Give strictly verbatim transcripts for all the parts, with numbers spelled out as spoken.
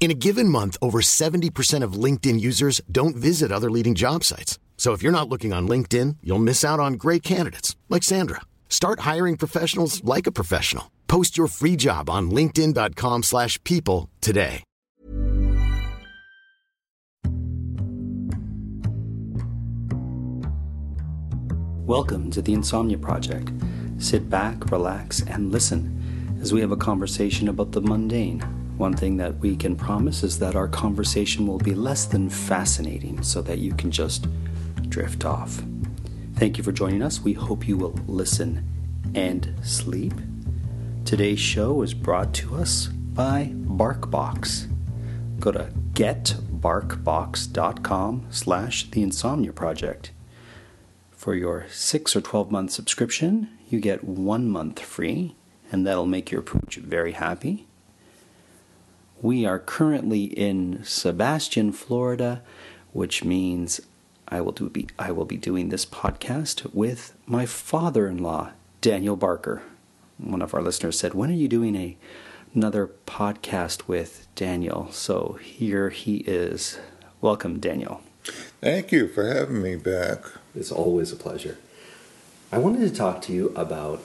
In a given month, over seventy percent of LinkedIn users don't visit other leading job sites. So if you're not looking on LinkedIn, you'll miss out on great candidates like Sandra. Start hiring professionals like a professional. Post your free job on linkedin dot com slash people today. Welcome to The Insomnia Project. Sit back, relax, and listen as we have a conversation about the mundane. One thing that we can promise is that our conversation will be less than fascinating so that you can just drift off. Thank you for joining us. We hope you will listen and sleep. Today's show is brought to us by BarkBox. Go to get bark box dot com slash the insomnia project. For your six or twelve month subscription, you get one month free, and that'll make your pooch very happy. We are currently in Sebastian, Florida, which means I will do be I will be doing this podcast with my father-in-law, Daniel Barker. One of our listeners said, "When are you doing a another podcast with Daniel?" So here he is. Welcome, Daniel. Thank you for having me back. It's always a pleasure. I wanted to talk to you about,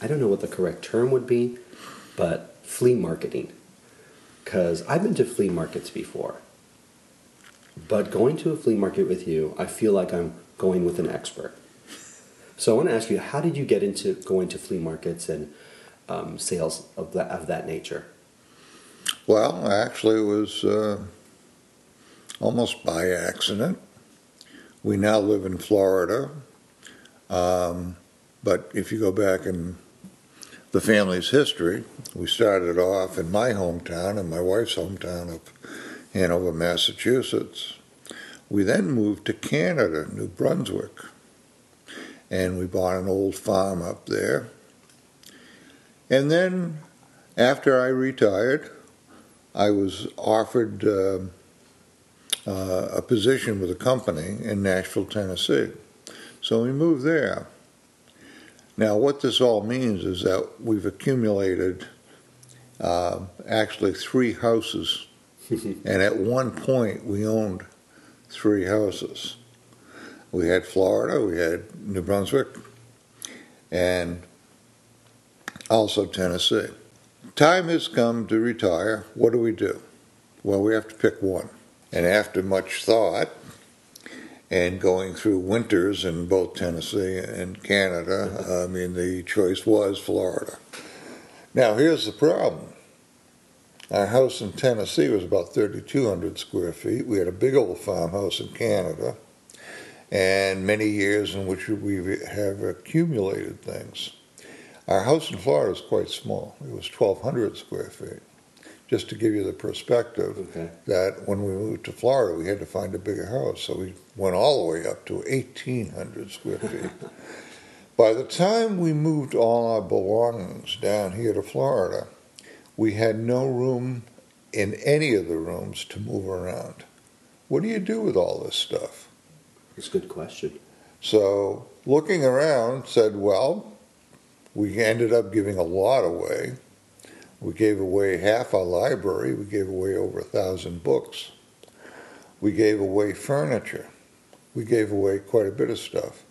I don't know what the correct term would be, but flea marketing. Because I've been to flea markets before, but going to a flea market with you, I feel like I'm going with an expert. So I want to ask you, how did you get into going to flea markets and um, sales of that, of that nature? Well, actually it was uh, almost by accident. We now live in Florida, um, but if you go back and the family's history, we started off in my hometown and my wife's hometown of Hanover, Massachusetts. We then moved to Canada, New Brunswick, and we bought an old farm up there. And then, after I retired, I was offered uh, uh, a position with a company in Nashville, Tennessee. So we moved there. Now, what this all means is that we've accumulated uh, actually three houses, and at one point we owned three houses. We had Florida, we had New Brunswick, and also Tennessee. Time has come to retire. What do we do? Well, we have to pick one. And after much thought, and going through winters in both Tennessee and Canada, I mean, the choice was Florida. Now, here's the problem. Our house in Tennessee was about thirty-two hundred square feet. We had a big old farmhouse in Canada, and many years in which we have accumulated things. Our house in Florida is quite small. It was twelve hundred square feet. Just to give you the perspective, okay, that when we moved to Florida, we had to find a bigger house. So we went all the way up to eighteen hundred square feet. By the time we moved all our belongings down here to Florida, we had no room in any of the rooms to move around. What do you do with all this stuff? That's a good question. So looking around, said, well, we ended up giving a lot away. We gave away half our library. We gave away over a thousand books. We gave away furniture. We gave away quite a bit of stuff.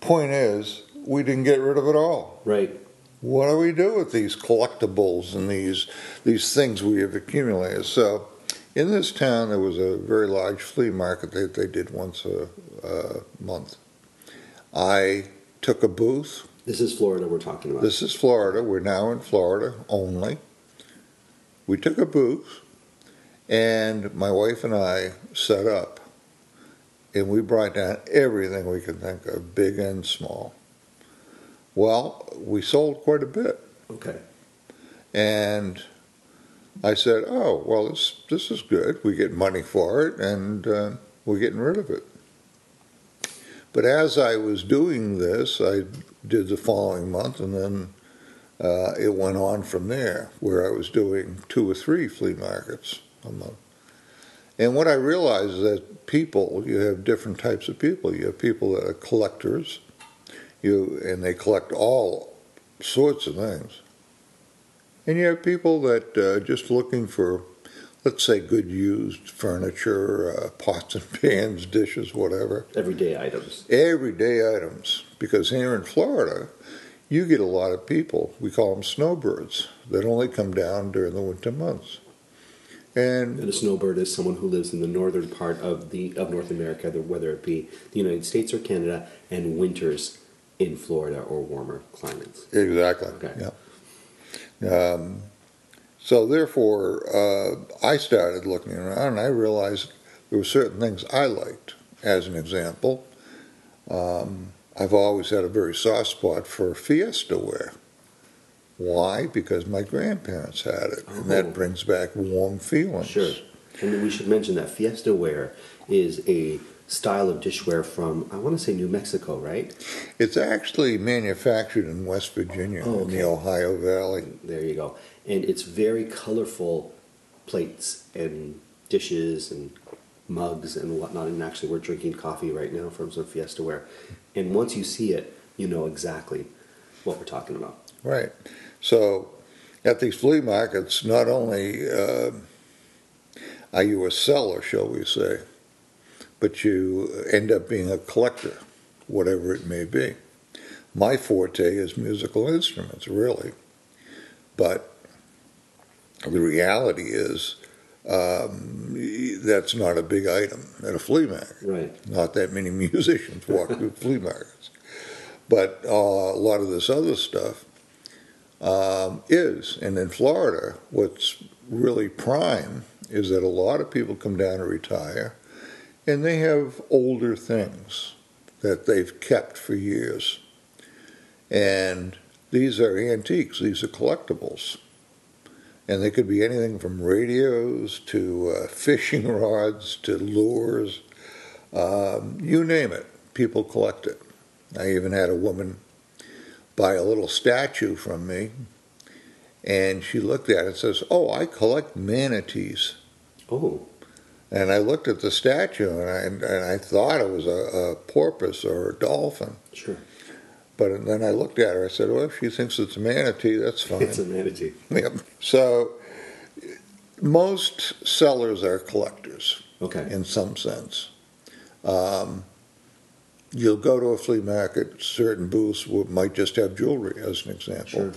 Point is, we didn't get rid of it all. Right. What do we do with these collectibles and these these things we have accumulated? So, in this town, there was a very large flea market that they did once a, a month. I took a booth. This is Florida we're talking about. This is Florida. We're now in Florida only. We took a booth, and my wife and I set up, and we brought down everything we could think of, big and small. Well, we sold quite a bit. Okay. And I said, oh, well, this, this is good. We get money for it, and uh, we're getting rid of it. But as I was doing this, I did the following month, and then uh, it went on from there, where I was doing two or three flea markets a month. And what I realized is that people, you have different types of people. You have people that are collectors, you and they collect all sorts of things. And you have people that are uh, just looking for, let's say, good used furniture, uh, pots and pans, dishes, whatever. Everyday items. Everyday items. Because here in Florida, you get a lot of people, we call them snowbirds, that only come down during the winter months. And, and a snowbird is someone who lives in the northern part of the of North America, whether it be the United States or Canada, and winters in Florida or warmer climates. Exactly. Okay. Yeah. Um, so therefore, uh, I started looking around, and I realized there were certain things I liked. As an example, um, I've always had a very soft spot for Fiesta ware. Why? Because my grandparents had it, and oh. that brings back warm feelings. Sure. And we should mention that Fiesta ware is a style of dishware from, I want to say, New Mexico, right? It's actually manufactured in West Virginia, oh, okay. in the Ohio Valley. There you go. And it's very colorful plates and dishes and mugs and whatnot. And actually, we're drinking coffee right now from some Fiesta ware. And once you see it, you know exactly what we're talking about. Right. So at these flea markets, not only uh, are you a seller, shall we say, but you end up being a collector, whatever it may be. My forte is musical instruments, really. But the reality is um, that's not a big item at a flea market. Right. Not that many musicians walk through flea markets. But uh, a lot of this other stuff um, is. And in Florida, what's really prime is that a lot of people come down to retire, and they have older things that they've kept for years. And these are antiques, these are collectibles. And they could be anything from radios to uh, fishing rods to lures, um, you name it, people collect it. I even had a woman buy a little statue from me, and she looked at it and says, oh, I collect manatees. Oh. And I looked at the statue, and I, and I thought it was a, a porpoise or a dolphin. Sure. But then I looked at her. I said, well, if she thinks it's a manatee, that's fine. It's a manatee. Yep. So most sellers are collectors, okay, in some sense. Um, you'll go to a flea market. Certain booths will, might just have jewelry, as an example. Sure.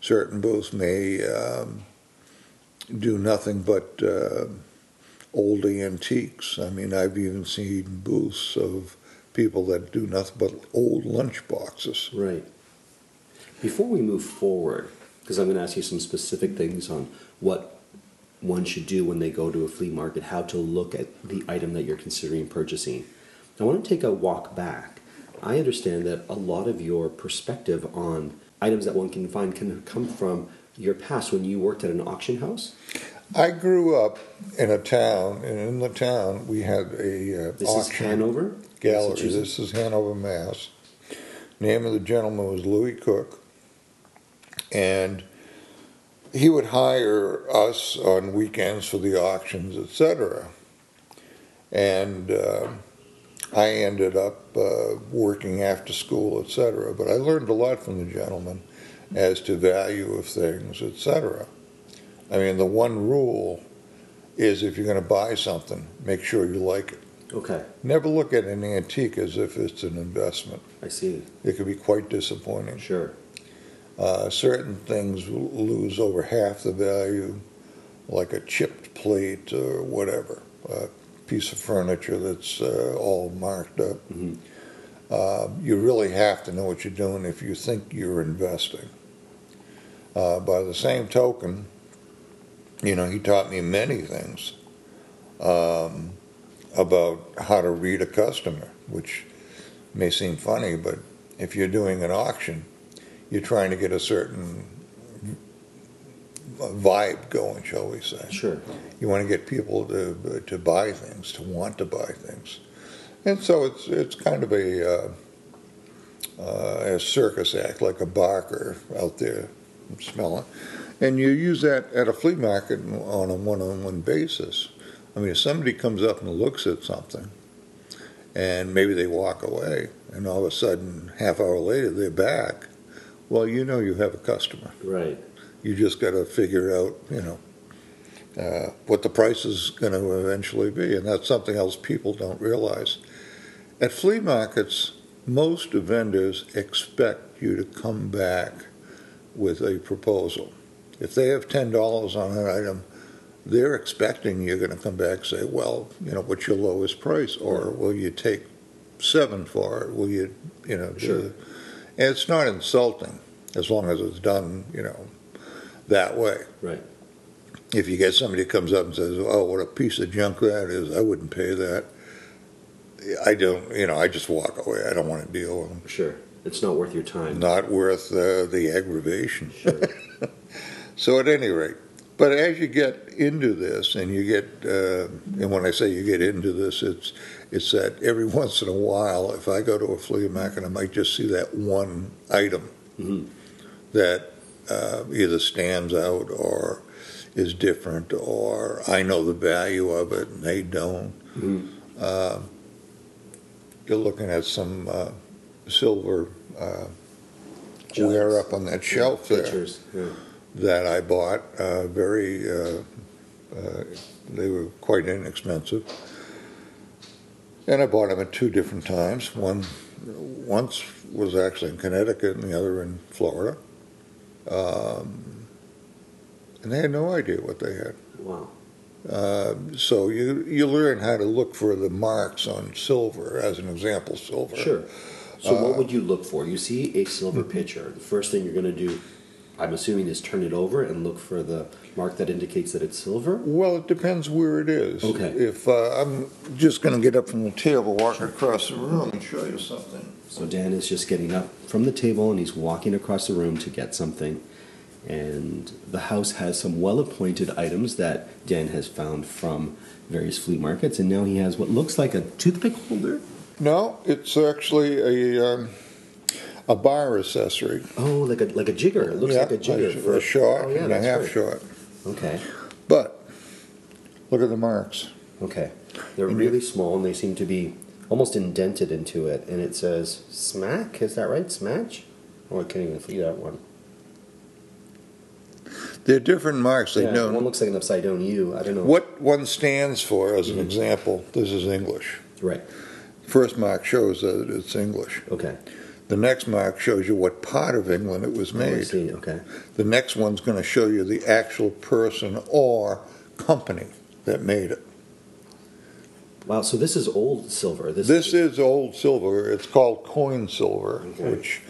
Certain booths may um, do nothing but... Uh, old antiques. I mean, I've even seen booths of people that do nothing but old lunch boxes. Right. Before we move forward, because I'm going to ask you some specific things on what one should do when they go to a flea market, how to look at the item that you're considering purchasing, I want to take a walk back. I understand that a lot of your perspective on items that one can find can come from your past when you worked at an auction house. I grew up in a town, and in the town we had a uh, this auction is Hanover gallery. This is Hanover, Mass. Name of the gentleman was Louis Cook, and he would hire us on weekends for the auctions, et cetera. And uh, I ended up uh, working after school, et cetera. But I learned a lot from the gentleman as to value of things, et cetera. I mean, the one rule is if you're going to buy something, make sure you like it. Okay. Never look at an antique as if it's an investment. I see. It can be quite disappointing. Sure. Uh, certain things lose over half the value, like a chipped plate or whatever, a piece of furniture that's uh, all marked up. Mm-hmm. uh, you really have to know what you're doing if you think you're investing. Uh, by the same token... You know, he taught me many things um, about how to read a customer, which may seem funny, but if you're doing an auction, you're trying to get a certain vibe going, shall we say. Sure. You want to get people to to buy things, to want to buy things. And so it's it's kind of a, uh, uh, a circus act, like a Barker out there, smell it. And you use that at a flea market on a one-on-one basis. I mean, if somebody comes up and looks at something, and maybe they walk away, and all of a sudden, half hour later, they're back, well, you know you have a customer. Right. You just got to figure out, you know, uh, what the price is going to eventually be, and that's something else people don't realize. At flea markets, most vendors expect you to come back with a proposal. If they have ten dollars on an item, they're expecting you're going to come back and say, well, you know, what's your lowest price? Or will you take seven for it? Will you, you know, sure. do it? And it's not insulting as long as it's done, you know, that way. Right. If you get somebody who comes up and says, oh, what a piece of junk that is, I wouldn't pay that, I don't, you know, I just walk away. I don't want to deal with them. Sure. It's not worth your time. Not worth uh, the aggravation. Sure. So at any rate, but as you get into this, and you get, uh, and when I say you get into this, it's it's that every once in a while, if I go to a flea market, I might just see that one item mm-hmm. that uh, either stands out or is different, or I know the value of it and they don't. Mm-hmm. Uh, you're looking at some uh, silver uh, ware up on that shelf yeah, there. Features, yeah. That I bought, uh, very, uh, uh, they were quite inexpensive. And I bought them at two different times. One once was actually in Connecticut and the other in Florida. Um, and they had no idea what they had. Wow. Uh, so you, you learn how to look for the marks on silver, as an example, silver. Sure. So uh, what would you look for? You see a silver mm-hmm. pitcher. The first thing you're going to do, I'm assuming, is turn it over and look for the mark that indicates that it's silver? Well, it depends where it is. Okay. If uh, I'm just going to get up from the table, walk sure. across the room and show you something. So Dan is just getting up from the table and he's walking across the room to get something. And the house has some well-appointed items that Dan has found from various flea markets. And now he has what looks like a toothpick holder? No, it's actually a... Um, A bar accessory. Oh, like a like a jigger. It looks yeah, like a jigger. A, for a short oh, yeah, and a half right. short. Okay. But look at the marks. Okay. They're and really you, small, and they seem to be almost indented into it. And it says smack. Is that right? Smatch? Oh, I can't even see that one. They're different marks. They yeah, don't. One looks like an upside down U. I don't know what one stands for. As an example, this is English. Right. First mark shows that it's English. Okay. The next mark shows you what part of England it was made. Oh, I see. Okay. The next one's going to show you the actual person or company that made it. Wow, so this is old silver. This, this is, is old silver. It's called coin silver, okay. which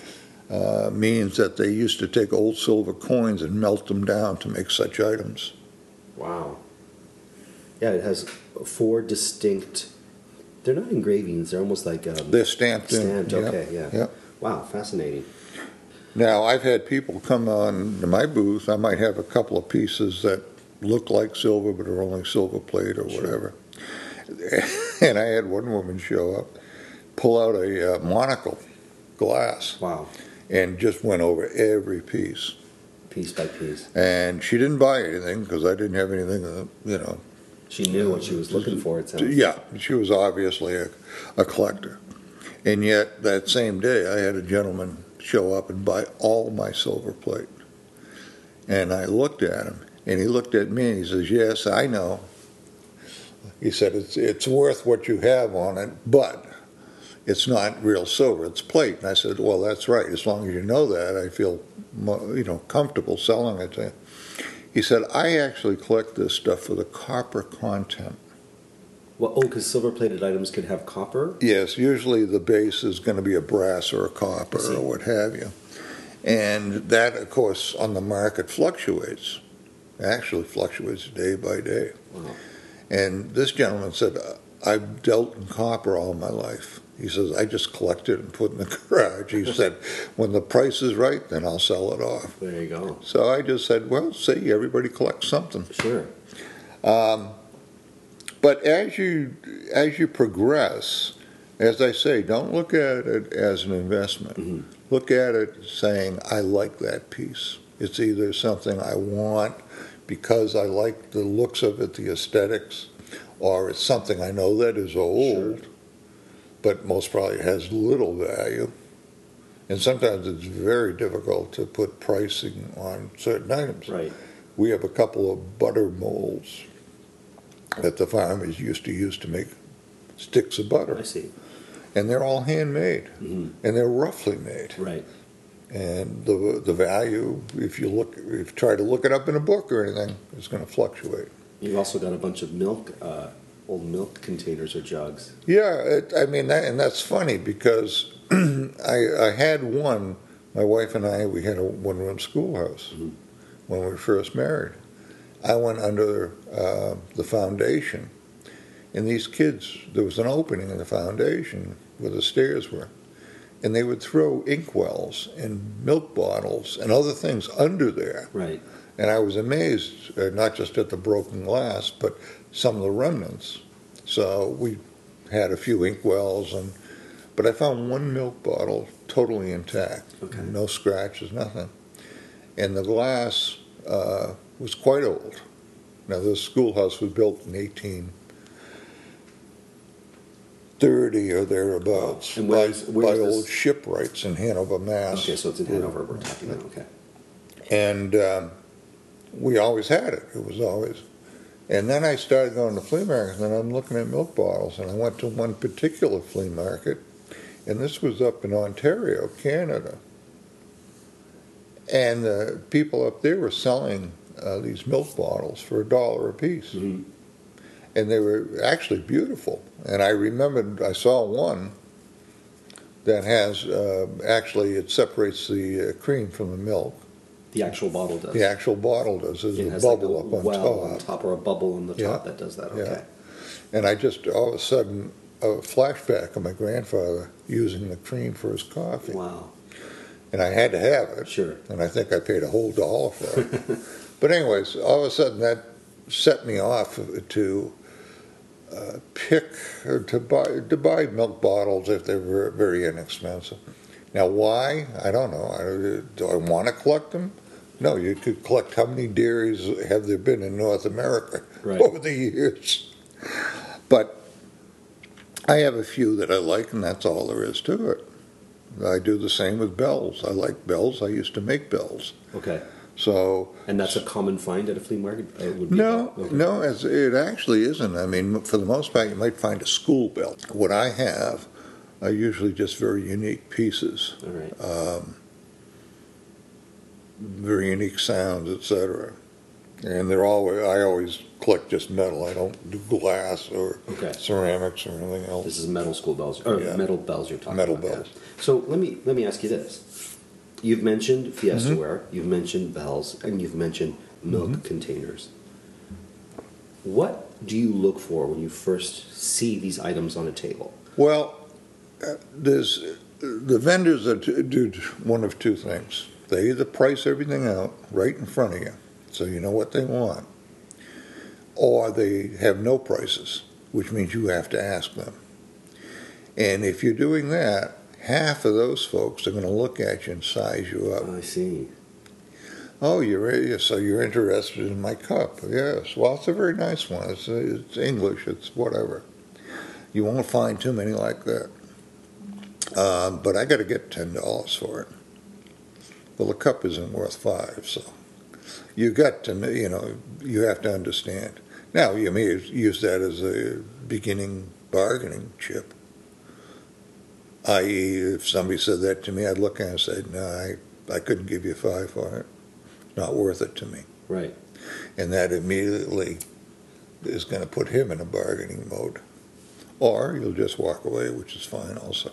uh, means that they used to take old silver coins and melt them down to make such items. Wow. Yeah, it has four distinct... They're not engravings. They're almost like... Um, they're stamped, stamped in. Stamped, okay, yeah. yeah. Wow, fascinating. Now, I've had people come on to my booth. I might have a couple of pieces that look like silver but are only silver plate or sure. whatever. And I had one woman show up, pull out a uh, monocle, glass. Wow. And just went over every piece. Piece by piece. And she didn't buy anything because I didn't have anything, uh, you know. She knew what she was looking for, it sounds. Yeah, she was obviously a, a collector. And yet, that same day, I had a gentleman show up and buy all my silver plate. And I looked at him, and he looked at me, and he says, yes, I know. He said, it's it's worth what you have on it, but it's not real silver, it's plate. And I said, well, that's right. As long as you know that, I feel you know comfortable selling it to you. He said, I actually collect this stuff for the copper content. Well, oh, because silver-plated items could have copper? Yes, usually the base is going to be a brass or a copper or what have you. And that, of course, on the market fluctuates. Actually fluctuates day by day. Wow. And this gentleman said, I've dealt in copper all my life. He says, I just collect it and put it in the garage. He said, when the price is right, then I'll sell it off. There you go. So I just said, well, see, everybody collects something. Sure. Um, but as you as you progress, as I say, don't look at it as an investment. Mm-hmm. Look at it saying, I like that piece. It's either something I want because I like the looks of it, the aesthetics, or it's something I know that is old. Sure. But most probably has little value. And sometimes it's very difficult to put pricing on certain items. Right. We have a couple of butter molds that the farmers used to use to make sticks of butter. I see. And they're all handmade. Mm-hmm. And they're roughly made. Right. And the the value, if you look, if you try to look it up in a book or anything, it's going to fluctuate. You've also got a bunch of milk. Uh Old milk containers or jugs. Yeah, it, I mean, that, and that's funny because I, I had one. My wife and I, we had a one-room schoolhouse mm-hmm. when we were first married. I went under uh, the foundation, and these kids, there was an opening in the foundation where the stairs were, and they would throw inkwells and milk bottles and other things under there. Right. And I was amazed, uh, not just at the broken glass, but some of the remnants. So we had a few inkwells, and but I found one milk bottle totally intact. Okay. No scratches, nothing. And the glass uh, was quite old. Now, this schoolhouse was built in eighteen thirty or thereabouts and by, is, by old shipwrights in Hanover, Mass. Okay, so it's in Hanover we're talking about, okay. And um, we always had it. It was always... And then I started going to flea markets, and I'm looking at milk bottles, and I went to one particular flea market, and this was up in Ontario, Canada. And the people up there were selling uh, these milk bottles for a dollar a piece. Mm-hmm. And they were actually beautiful. And I remembered I saw one that has, uh, actually, it separates the uh, cream from the milk. The actual bottle does. The actual bottle does. There's it a bubble like a up on well top. On top, or a bubble on the top yeah. that does that. Okay. Yeah. And I just, all of a sudden, a flashback of my grandfather using the cream for his coffee. Wow. And I had to have it. Sure. And I think I paid a whole dollar for it. But anyways, all of a sudden that set me off to uh, pick, or to buy, to buy milk bottles if they were very inexpensive. Now, why? I don't know. Do I want to collect them? No, you could collect how many dairies have there been in North America right. over the years. But I have a few that I like, and that's all there is to it. I do the same with bells. I like bells. I used to make bells. Okay. So. And that's a common find at a flea market? It would be no, okay. no, it's, it actually isn't. I mean, for the most part, you might find a school bell. What I have are usually just very unique pieces, all right. um, very unique sounds, et cetera. And they're always, I always collect just metal. I don't do glass or okay. ceramics or anything else. This is metal school bells, or yeah. metal bells you're talking metal about. Metal bells. Yeah. So let me let me ask you this: you've mentioned Fiesta ware, mm-hmm. you've mentioned bells, and you've mentioned milk mm-hmm. containers. What do you look for when you first see these items on a table? Well. Uh, there's, the vendors are t- do one of two things. They either price everything out right in front of you, so you know what they want, or they have no prices, which means you have to ask them. And if you're doing that, half of those folks are going to look at you and size you up. I see. Oh, you're so you're interested in my cup? Yes. Well, it's a very nice one. It's, it's English. It's whatever. You won't find too many like that. Uh, but I got to get ten dollars for it. Well, the cup isn't worth five, so you got to, you know, you have to understand. Now, you may use that as a beginning bargaining chip, that is, if somebody said that to me, I'd look at it and say, no, I, I couldn't give you five for it. It's not worth it to me. Right. And that immediately is going to put him in a bargaining mode. Or you'll just walk away, which is fine also.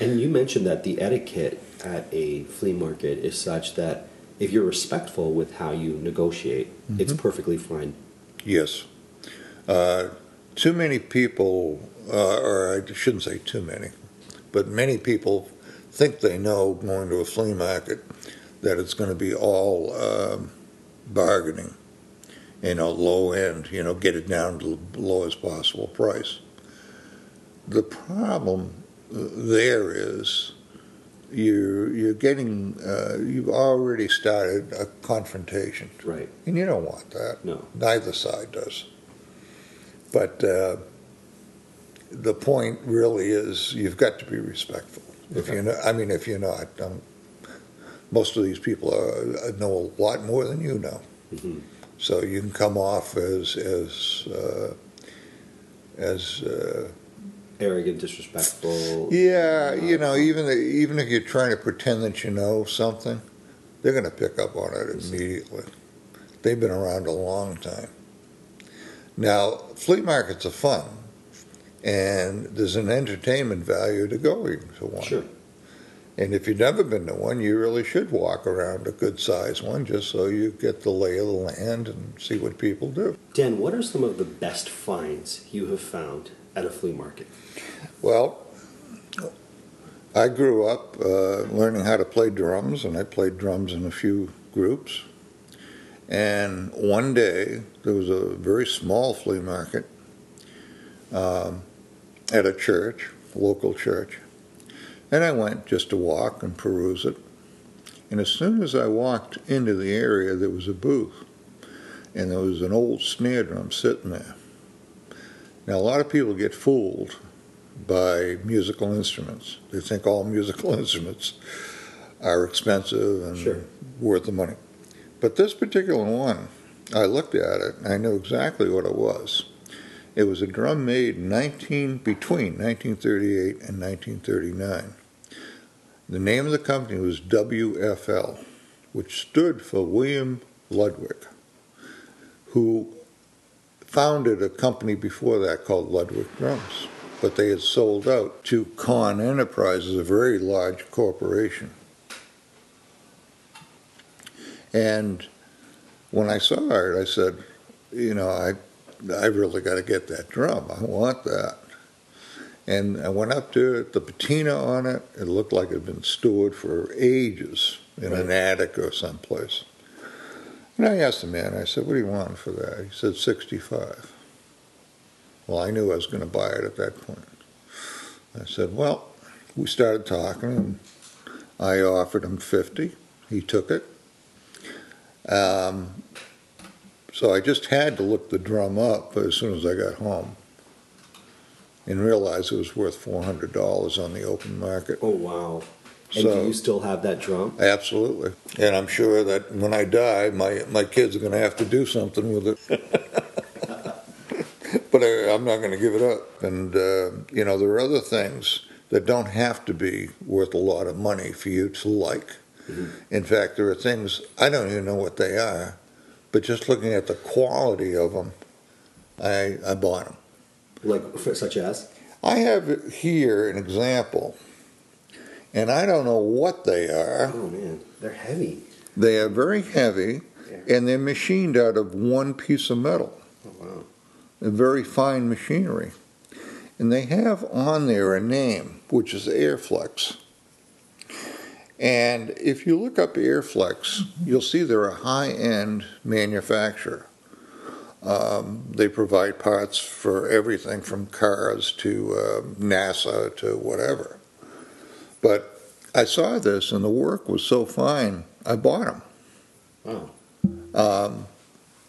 And you mentioned that the etiquette at a flea market is such that if you're respectful with how you negotiate, mm-hmm. it's perfectly fine. Yes. Uh, too many people, uh, or I shouldn't say too many, but many people think they know going to a flea market that it's going to be all um, bargaining, you know, low end, you know, get it down to the lowest possible price. The problem there is you're, you're getting, uh, you've already started a confrontation. Right. And you don't want that. No. Neither side does. But uh, the point really is you've got to be respectful. Okay. If you're not, I mean, if you're not, um, most of these people are, know a lot more than you know. Mm-hmm. So you can come off as, as, uh, as... Uh, arrogant, disrespectful. Yeah, you know, even the, even if you're trying to pretend that you know something, they're going to pick up on it immediately. They've been around a long time. Now, flea markets are fun, and there's an entertainment value to going to one. Sure. And if you've never been to one, you really should walk around a good-sized one just so you get the lay of the land and see what people do. Dan, what are some of the best finds you have found at a flea market? Well, I grew up uh, learning how to play drums, and I played drums in a few groups. And one day, there was a very small flea market um, at a church, local church. And I went just to walk and peruse it. And as soon as I walked into the area, there was a booth. And there was an old snare drum sitting there. Now, a lot of people get fooled by musical instruments. They think all musical instruments are expensive and sure, worth the money. But this particular one, I looked at it, and I knew exactly what it was. It was a drum made nineteen between nineteen thirty-eight and nineteen thirty-nine. The name of the company was W F L, which stood for William Ludwig, who founded a company before that called Ludwig Drums, but they had sold out to Con Enterprises, a very large corporation. And when I saw it, I said, you know, I I really got to get that drum. I want that. And I went up to it, the patina on it, it looked like it had been stored for ages in an attic or someplace. And I asked the man, I said, what do you want for that? He said, sixty-five. Well, I knew I was going to buy it at that point. I said, well, we started talking, and I offered him fifty. He took it. Um, so I just had to look the drum up as soon as I got home and realized it was worth four hundred dollars on the open market. Oh, wow. And so, do you still have that drum? Absolutely. And I'm sure that when I die, my, my kids are going to have to do something with it. But I, I'm not going to give it up. And, uh, you know, there are other things that don't have to be worth a lot of money for you to like. Mm-hmm. In fact, there are things, I don't even know what they are, but just looking at the quality of them, I, I bought them. Like, such as? I have here an example. And I don't know what they are. Oh, man. They're heavy. They are very heavy, yeah. And they're machined out of one piece of metal. Oh, wow. They're very fine machinery. And they have on there a name, which is Airflex. And if you look up Airflex, you'll see they're a high-end manufacturer. Um, they provide parts for everything from cars to uh, NASA to whatever. But I saw this, and the work was so fine, I bought them. Wow. Um,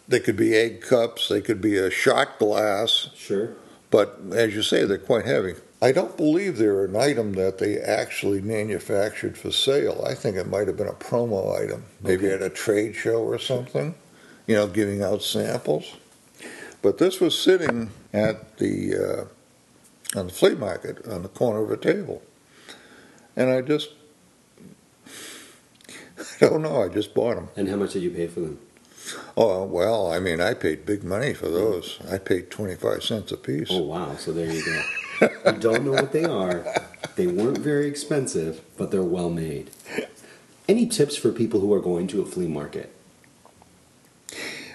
they could be egg cups. They could be a shot glass. Sure. But as you say, they're quite heavy. I don't believe they're an item that they actually manufactured for sale. I think it might have been a promo item, maybe okay, at a trade show or something, you know, giving out samples. But this was sitting at the uh, on the flea market on the corner of a table. And I just, I don't know, I just bought them. And how much did you pay for them? Oh, well, I mean, I paid big money for those. I paid twenty-five cents a piece. Oh, wow, so there you go. You don't know what they are. They weren't very expensive, but they're well made. Any tips for people who are going to a flea market?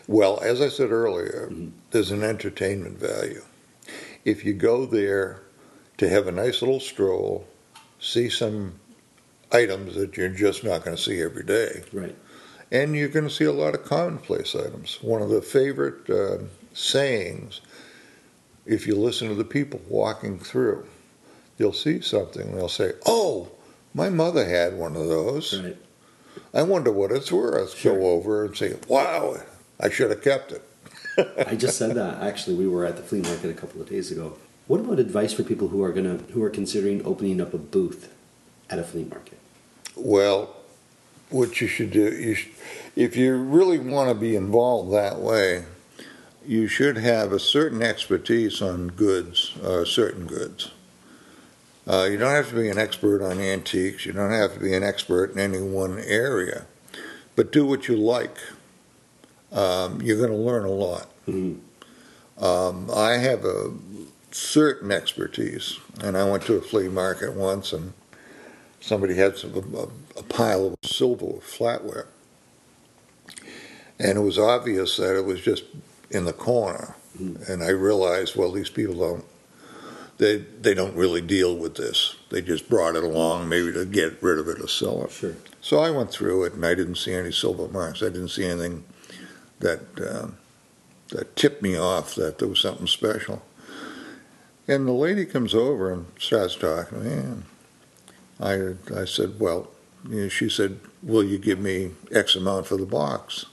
Well, as I said earlier, mm-hmm, there's an entertainment value. if you go there to have a nice little stroll, see some items that you're just not going to see every day. Right. And you're going to see a lot of commonplace items. One of the favorite uh, sayings, if you listen to the people walking through, you'll see something and they'll say, oh, my mother had one of those. Right. I wonder what it's worth. Sure. Go over and say, wow, I should have kept it. I just said that. Actually, we were at the flea market a couple of days ago. What about advice for people who are gonna who are considering opening up a booth at a flea market? Well, what you should do, you should, if you really want to be involved that way, you should have a certain expertise on goods, uh, certain goods. Uh, you don't have to be an expert on antiques. You don't have to be an expert in any one area. But do what you like. Um, you're going to learn a lot. Mm-hmm. um, I have a certain expertise, and I went to a flea market once, and somebody had some, a, a pile of silver flatware, and it was obvious that it was just in the corner. Mm-hmm. And I realized, well, these people don't they they don't really deal with this. They just brought it along maybe to get rid of it or sell it. Sure. So I went through it, and I didn't see any silver marks. I didn't see anything that uh, that tipped me off that there was something special. And the lady comes over and starts talking to me, and I, I said, well, you know, she said, will you give me X amount for the box?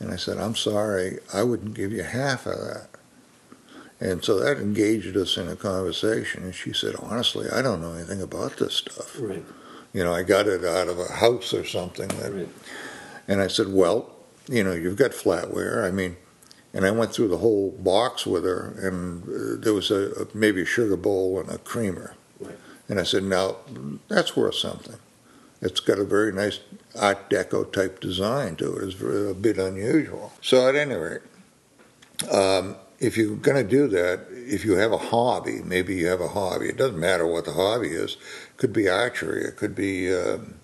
And I said, I'm sorry, I wouldn't give you half of that. And so that engaged us in a conversation, and she said, honestly, I don't know anything about this stuff. Right. You know, I got it out of a house or something. That, right. And I said, well, you know, you've got flatware, I mean, and I went through the whole box with her, and there was a, a maybe a sugar bowl and a creamer. Right. And I said, now, that's worth something. It's got a very nice Art Deco type design to it. It's a bit unusual. So at any rate, um, if you're going to do that, if you have a hobby, maybe you have a hobby, it doesn't matter what the hobby is. It could be archery, it could be... Um,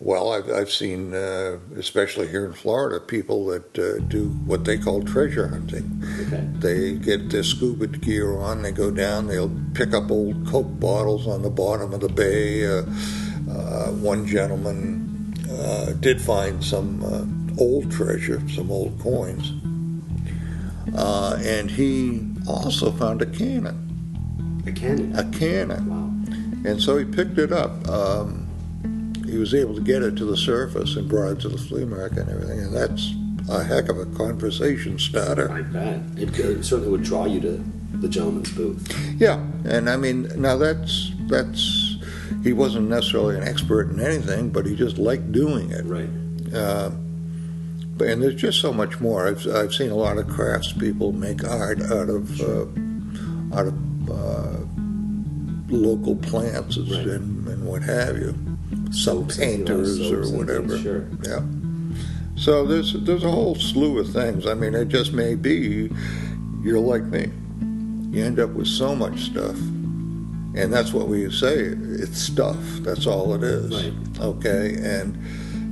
Well, I've, I've seen, uh, especially here in Florida, people that uh, do what they call treasure hunting. Okay. They get their scuba gear on, they go down, they'll pick up old Coke bottles on the bottom of the bay. Uh, uh, one gentleman uh, did find some uh, old treasure, some old coins. Uh, and he also found a cannon. A cannon? A cannon. Wow. And so he picked it up. Um, He was able to get it to the surface and brought it to the flea market and everything, and that's a heck of a conversation starter. I bet. It, it certainly would draw you to the gentleman's booth. Yeah, and I mean, now that's, that's he wasn't necessarily an expert in anything, but he just liked doing it. Right. Uh, and there's just so much more. I've, I've seen a lot of crafts people make art out of, uh, out of uh, local plants and, right. and, and what have you. Some painters or whatever. Sure. Yeah. So there's there's a whole slew of things. I mean, it just may be you're like me. You end up with so much stuff, and that's what we say. It's stuff. That's all it is. Right. Okay. And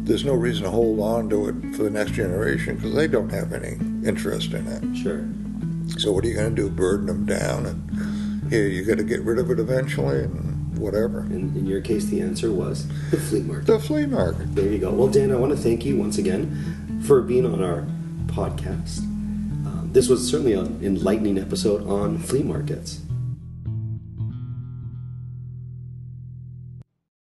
there's no reason to hold on to it for the next generation because they don't have any interest in it. Sure. So what are you going to do? Burden them down? And here you got to get rid of it eventually. And, whatever. And in your case, the answer was the flea market. The flea market. There you go. Well, Dan, I want to thank you once again for being on our podcast. Um, this was certainly an enlightening episode on flea markets.